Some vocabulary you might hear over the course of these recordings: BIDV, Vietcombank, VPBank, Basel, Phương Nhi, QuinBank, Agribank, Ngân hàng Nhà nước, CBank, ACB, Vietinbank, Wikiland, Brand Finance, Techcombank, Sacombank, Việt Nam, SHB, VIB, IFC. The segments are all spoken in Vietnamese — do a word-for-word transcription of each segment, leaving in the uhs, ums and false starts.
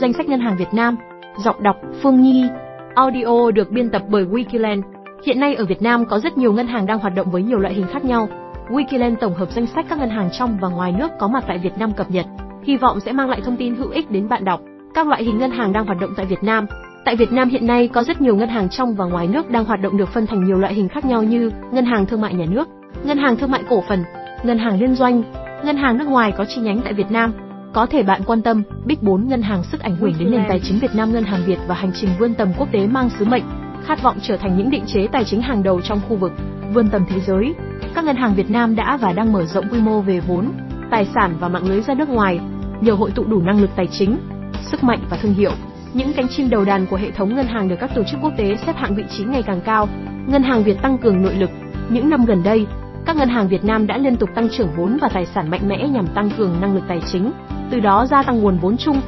Danh sách ngân hàng Việt Nam. Giọng đọc Phương Nhi. Audio được biên tập bởi Wikiland. Hiện nay ở Việt Nam có rất nhiều ngân hàng đang hoạt động với nhiều loại hình khác nhau. Wikiland tổng hợp danh sách các ngân hàng trong và ngoài nước có mặt tại Việt Nam cập nhật, hy vọng sẽ mang lại thông tin hữu ích đến bạn đọc. Các loại hình ngân hàng đang hoạt động tại Việt Nam. Tại Việt Nam hiện nay có rất nhiều ngân hàng trong và ngoài nước đang hoạt động được phân thành nhiều loại hình khác nhau như ngân hàng thương mại nhà nước, ngân hàng thương mại cổ phần, ngân hàng liên doanh, ngân hàng nước ngoài có chi nhánh tại Việt Nam. Có thể bạn quan tâm, Big bốn ngân hàng sức ảnh hưởng đến nền tài chính Việt Nam. Ngân hàng Việt và hành trình vươn tầm quốc tế mang sứ mệnh, khát vọng trở thành những định chế tài chính hàng đầu trong khu vực, vươn tầm thế giới. Các ngân hàng Việt Nam đã và đang mở rộng quy mô về vốn, tài sản và mạng lưới ra nước ngoài, nhờ hội tụ đủ năng lực tài chính, sức mạnh và thương hiệu. Những cánh chim đầu đàn của hệ thống ngân hàng được các tổ chức quốc tế xếp hạng vị trí ngày càng cao. Ngân hàng Việt tăng cường nội lực. Những năm gần đây, các ngân hàng Việt Nam đã liên tục tăng trưởng vốn và tài sản mạnh mẽ nhằm tăng cường năng lực tài chính, từ đó gia tăng nguồn vốn chung,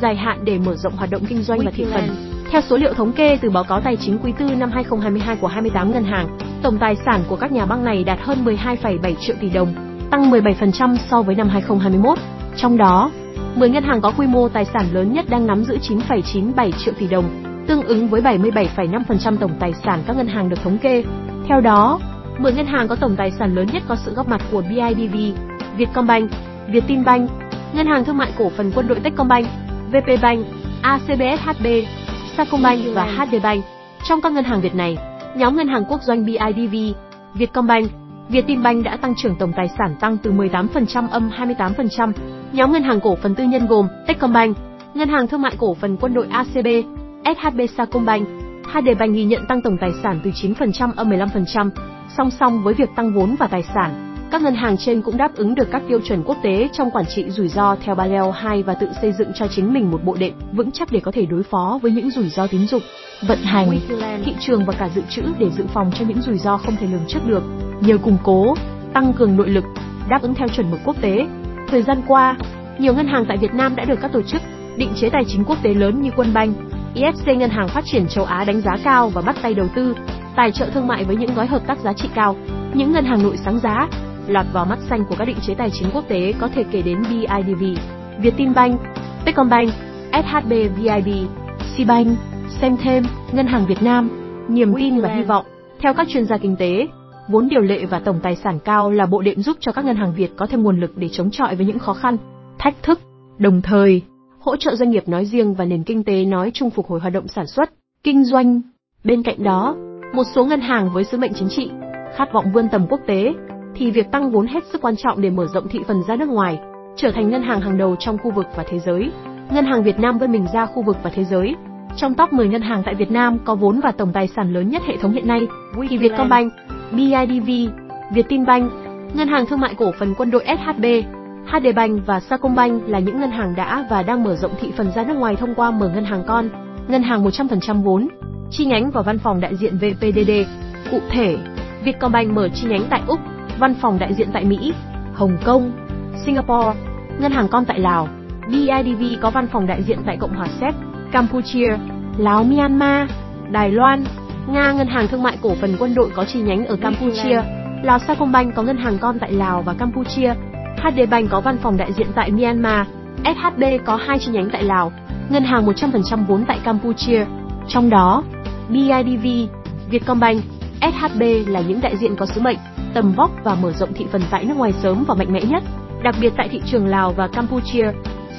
dài hạn để mở rộng hoạt động kinh doanh và thị phần. Theo số liệu thống kê từ báo cáo tài chính quý tư năm hai không hai hai của hai mươi tám ngân hàng, tổng tài sản của các nhà băng này đạt hơn mười hai phẩy bảy triệu tỷ đồng, tăng mười bảy phần trăm so với năm hai không hai mốt. Trong đó, mười ngân hàng có quy mô tài sản lớn nhất đang nắm giữ chín phẩy chín bảy triệu tỷ đồng, tương ứng với bảy mươi bảy phẩy năm phần trăm tổng tài sản các ngân hàng được thống kê. Theo đó, mười ngân hàng có tổng tài sản lớn nhất có sự góp mặt của bê i đê vê, Vietcombank, Vietinbank, Ngân hàng Thương mại Cổ phần Quân đội Techcombank, VPBank, a xê bê, ét hát bê, Sacombank và hát đê bank. Trong các ngân hàng Việt này, nhóm ngân hàng quốc doanh bê i đê vê, Vietcombank, Vietinbank đã tăng trưởng tổng tài sản tăng từ mười tám phần trăm âm hai mươi tám phần trăm. Nhóm ngân hàng cổ phần tư nhân gồm Techcombank, Ngân hàng Thương mại Cổ phần Quân đội a xê bê, ét hát bê, Sacombank, hát đê bank ghi nhận tăng tổng tài sản từ chín phần trăm âm mười lăm phần trăm. Song song với việc tăng vốn và tài sản, các ngân hàng trên cũng đáp ứng được các tiêu chuẩn quốc tế trong quản trị rủi ro theo Basel hai và tự xây dựng cho chính mình một bộ đệm vững chắc để có thể đối phó với những rủi ro tín dụng, vận hành, thị trường và cả dự trữ để dự phòng cho những rủi ro không thể lường trước được. Nhờ củng cố, tăng cường nội lực, đáp ứng theo chuẩn mực quốc tế, thời gian qua, nhiều ngân hàng tại Việt Nam đã được các tổ chức, định chế tài chính quốc tế lớn như QuinBank, i ép xê Ngân hàng Phát triển Châu Á đánh giá cao và bắt tay đầu tư, tài trợ thương mại với những gói hợp tác giá trị cao. Những ngân hàng nội sáng giá lọt vào mắt xanh của các định chế tài chính quốc tế có thể kể đến bê i đê vê, Vietinbank, Techcombank, ét hát bê, vê i bê, CBank. Xem thêm ngân hàng Việt Nam, niềm tin và hy vọng. Theo các chuyên gia kinh tế, vốn điều lệ và tổng tài sản cao là bộ đệm giúp cho các ngân hàng Việt có thêm nguồn lực để chống chọi với những khó khăn, thách thức, đồng thời hỗ trợ doanh nghiệp nói riêng và nền kinh tế nói chung phục hồi hoạt động sản xuất, kinh doanh. Bên cạnh đó, một số ngân hàng với sứ mệnh chính trị, khát vọng vươn tầm quốc tế, thì việc tăng vốn hết sức quan trọng để mở rộng thị phần ra nước ngoài, trở thành ngân hàng hàng đầu trong khu vực và thế giới. Ngân hàng Việt Nam vươn mình ra khu vực và thế giới. Trong top mười ngân hàng tại Việt Nam có vốn và tổng tài sản lớn nhất hệ thống hiện nay, thì Vietcombank, bê i đê vê, Vietinbank, Ngân hàng Thương mại Cổ phần Quân đội ét hát bê, hát đê bank và Sacombank là những ngân hàng đã và đang mở rộng thị phần ra nước ngoài thông qua mở ngân hàng con, ngân hàng một trăm phần trăm vốn, chi nhánh và văn phòng đại diện vê pê đê đê. Cụ thể, Vietcombank mở chi nhánh tại Úc, văn phòng đại diện tại Mỹ, Hồng Kông, Singapore, ngân hàng con tại Lào. bê i đê vê có văn phòng đại diện tại Cộng hòa Séc, Campuchia, Lào, Myanmar, Đài Loan, Nga. Ngân hàng Thương mại Cổ phần Quân đội có chi nhánh ở Campuchia, Lào. Sacombank có ngân hàng con tại Lào và Campuchia. hát đê bank có văn phòng đại diện tại Myanmar, ét hát bê có hai chi nhánh tại Lào, ngân hàng một trăm phần trăm vốn tại Campuchia. Trong đó, bê i đê vê, Vietcombank, ét hát bê là những đại diện có sứ mệnh, tầm vóc và mở rộng thị phần tại nước ngoài sớm và mạnh mẽ nhất, đặc biệt tại thị trường Lào và Campuchia.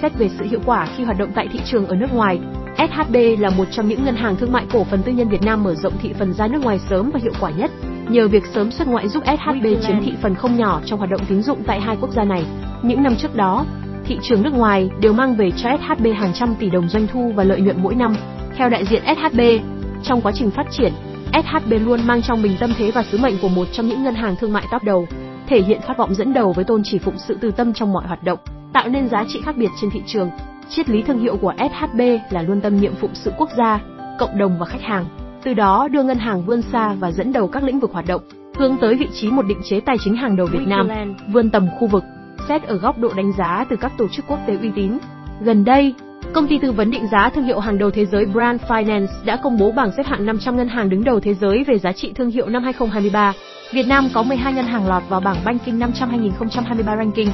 Xét về sự hiệu quả khi hoạt động tại thị trường ở nước ngoài, ét hát bê là một trong những ngân hàng thương mại cổ phần tư nhân Việt Nam mở rộng thị phần ra nước ngoài sớm và hiệu quả nhất. Nhờ việc sớm xuất ngoại giúp ét hát bê chiếm thị phần không nhỏ trong hoạt động tín dụng tại hai quốc gia này. Những năm trước đó, thị trường nước ngoài đều mang về cho ét hát bê hàng trăm tỷ đồng doanh thu và lợi nhuận mỗi năm. Theo đại diện ét hát bê, trong quá trình phát triển, ét hát bê luôn mang trong mình tâm thế và sứ mệnh của một trong những ngân hàng thương mại top đầu, thể hiện khát vọng dẫn đầu với tôn chỉ phụng sự từ tâm trong mọi hoạt động, tạo nên giá trị khác biệt trên thị trường. Triết lý thương hiệu của ét hát bê là luôn tâm niệm phụng sự quốc gia, cộng đồng và khách hàng, từ đó đưa ngân hàng vươn xa và dẫn đầu các lĩnh vực hoạt động, hướng tới vị trí một định chế tài chính hàng đầu Việt Nam, vươn tầm khu vực. Xét ở góc độ đánh giá từ các tổ chức quốc tế uy tín, gần đây, công ty tư vấn định giá thương hiệu hàng đầu thế giới Brand Finance đã công bố bảng xếp hạng năm trăm ngân hàng đứng đầu thế giới về giá trị thương hiệu năm hai không hai ba. Việt Nam có mười hai ngân hàng lọt vào bảng Banking năm trăm hai không hai ba ranking,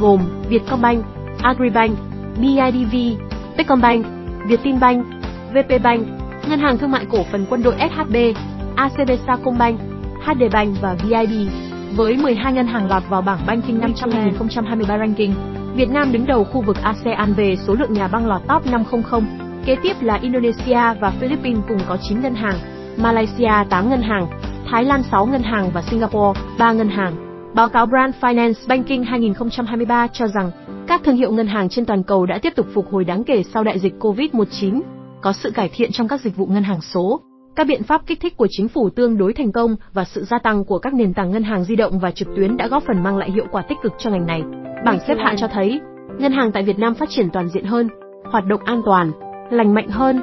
gồm Vietcombank, Agribank, bê i đê vê, Techcombank, Vietinbank, VPBank, Ngân hàng Thương mại Cổ phần Quân đội ét hát bê, a xê bê Sacombank, hát đê bank và vê i bê. Với mười hai ngân hàng lọt vào bảng Banking năm trăm hai không hai ba Ranking, Việt Nam đứng đầu khu vực a sê an về số lượng nhà băng lọt top năm trăm. Kế tiếp là Indonesia và Philippines cùng có chín ngân hàng, Malaysia tám ngân hàng, Thái Lan sáu ngân hàng và Singapore ba ngân hàng. Báo cáo Brand Finance Banking hai không hai ba cho rằng, các thương hiệu ngân hàng trên toàn cầu đã tiếp tục phục hồi đáng kể sau đại dịch Covid mười chín, có sự cải thiện trong các dịch vụ ngân hàng số, các biện pháp kích thích của chính phủ tương đối thành công và sự gia tăng của các nền tảng ngân hàng di động và trực tuyến đã góp phần mang lại hiệu quả tích cực cho ngành này. Bảng xếp hạng cho thấy, ngân hàng tại Việt Nam phát triển toàn diện hơn, hoạt động an toàn, lành mạnh hơn,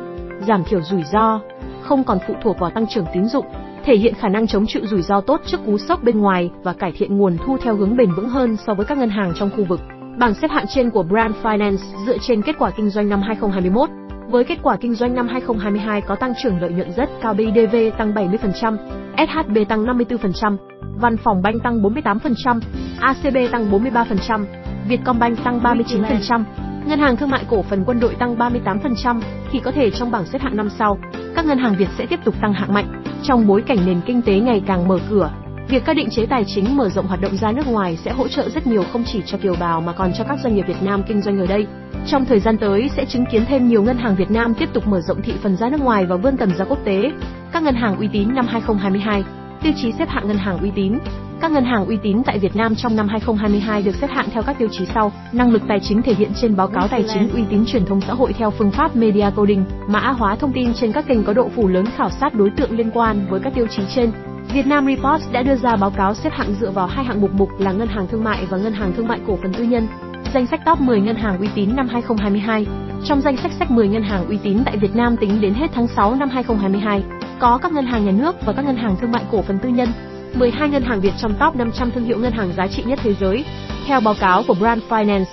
giảm thiểu rủi ro, không còn phụ thuộc vào tăng trưởng tín dụng, thể hiện khả năng chống chịu rủi ro tốt trước cú sốc bên ngoài và cải thiện nguồn thu theo hướng bền vững hơn so với các ngân hàng trong khu vực. Bảng xếp hạng trên của Brand Finance dựa trên kết quả kinh doanh năm hai không hai mốt. Với kết quả kinh doanh năm hai không hai hai có tăng trưởng lợi nhuận rất cao, bê i đê vê tăng bảy mươi phần trăm, ét hát bê tăng năm mươi tư phần trăm, Văn phòng Banh tăng bốn mươi tám phần trăm, a xê bê tăng bốn mươi ba phần trăm, Vietcombank tăng ba mươi chín phần trăm, Ngân hàng Thương mại Cổ phần Quân đội tăng ba mươi tám phần trăm, thì có thể trong bảng xếp hạng năm sau, các ngân hàng Việt sẽ tiếp tục tăng hạng mạnh. Trong bối cảnh nền kinh tế ngày càng mở cửa, việc các định chế tài chính mở rộng hoạt động ra nước ngoài sẽ hỗ trợ rất nhiều không chỉ cho kiều bào mà còn cho các doanh nghiệp Việt Nam kinh doanh ở đây. Trong thời gian tới sẽ chứng kiến thêm nhiều ngân hàng Việt Nam tiếp tục mở rộng thị phần ra nước ngoài và vươn tầm ra quốc tế. Các ngân hàng uy tín năm hai không hai hai, tiêu chí xếp hạng ngân hàng uy tín. Các ngân hàng uy tín tại Việt Nam trong năm hai không hai hai được xếp hạng theo các tiêu chí sau: năng lực tài chính thể hiện trên báo cáo tài chính, uy tín truyền thông xã hội theo phương pháp media coding, mã hóa thông tin trên các kênh có độ phủ lớn, khảo sát đối tượng liên quan với các tiêu chí trên. Việt Nam Report đã đưa ra báo cáo xếp hạng dựa vào hai hạng mục mục là ngân hàng thương mại và ngân hàng thương mại cổ phần tư nhân. Danh sách top mười ngân hàng uy tín năm hai không hai hai. Trong danh sách sách mười ngân hàng uy tín tại Việt Nam tính đến hết tháng sáu năm hai không hai hai, có các ngân hàng nhà nước và các ngân hàng thương mại cổ phần tư nhân. mười hai ngân hàng Việt trong top năm trăm thương hiệu ngân hàng giá trị nhất thế giới. Theo báo cáo của Brand Finance,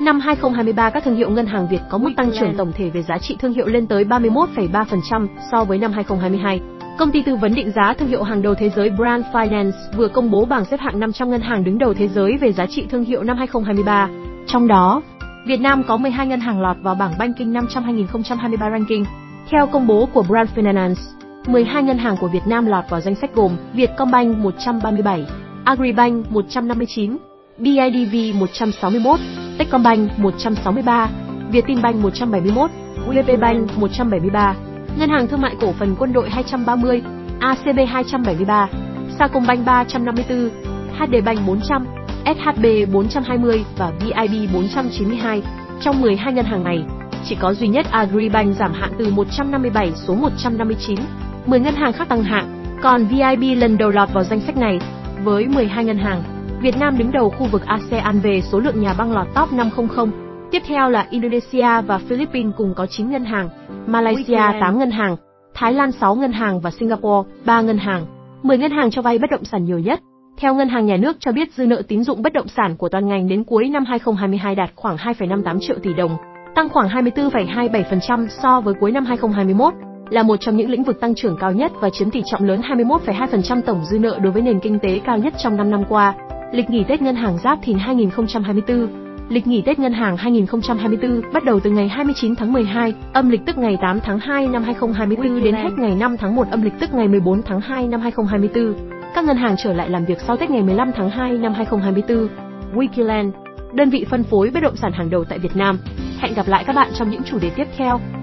năm hai không hai ba các thương hiệu ngân hàng Việt có mức tăng trưởng tổng thể về giá trị thương hiệu lên tới ba mươi mốt phẩy ba phần trăm so với năm hai không hai hai. Công ty tư vấn định giá thương hiệu hàng đầu thế giới Brand Finance vừa công bố bảng xếp hạng năm trăm ngân hàng đứng đầu thế giới về giá trị thương hiệu năm hai không hai ba. Trong đó, Việt Nam có mười hai ngân hàng lọt vào bảng Banking năm trăm hai không hai ba Ranking. Theo công bố của Brand Finance, mười hai ngân hàng của Việt Nam lọt vào danh sách gồm Vietcombank một trăm ba mươi bảy, Agribank một trăm năm mươi chín, bê i đê vê một trăm sáu mươi mốt, Techcombank một trăm sáu mươi ba, Vietinbank một trăm bảy mươi mốt, VPBank một trăm bảy mươi ba, Ngân hàng Thương mại Cổ phần Quân đội hai trăm ba mươi, a xê bê hai trăm bảy mươi ba, Sacombank ba trăm năm mươi tư, hát đê bank bốn trăm, ét hát bê bốn trăm hai mươi và vê i bê bốn trăm chín mươi hai. Trong mười hai ngân hàng này, chỉ có duy nhất Agribank giảm hạng từ một trăm năm mươi bảy xuống một trăm năm mươi chín. mười ngân hàng khác tăng hạng, còn vê i bê lần đầu lọt vào danh sách này. Với mười hai ngân hàng, Việt Nam đứng đầu khu vực a sê an về số lượng nhà băng lọt top năm trăm. Tiếp theo là Indonesia và Philippines cùng có chín ngân hàng, Malaysia tám ngân hàng, Thái Lan sáu ngân hàng và Singapore ba ngân hàng. mười ngân hàng cho vay bất động sản nhiều nhất. Theo Ngân hàng Nhà nước cho biết, dư nợ tín dụng bất động sản của toàn ngành đến cuối năm hai không hai hai đạt khoảng hai phẩy năm tám triệu tỷ đồng, tăng khoảng hai mươi tư phẩy hai mươi bảy phần trăm so với cuối năm hai không hai mốt, là một trong những lĩnh vực tăng trưởng cao nhất và chiếm tỷ trọng lớn hai mươi mốt phẩy hai phần trăm tổng dư nợ đối với nền kinh tế cao nhất trong năm năm qua. Lịch nghỉ Tết Ngân hàng Giáp Thìn hai không hai tư. Lịch nghỉ Tết Ngân hàng hai không hai tư bắt đầu từ ngày hai mươi chín tháng mười hai, âm lịch tức ngày tám tháng hai năm hai không hai tư đến hết ngày năm tháng một âm lịch tức ngày mười bốn tháng hai năm hai không hai tư. Các ngân hàng trở lại làm việc sau Tết ngày mười lăm tháng hai năm hai không hai tư. Wikiland, đơn vị phân phối bất động sản hàng đầu tại Việt Nam. Hẹn gặp lại các bạn trong những chủ đề tiếp theo.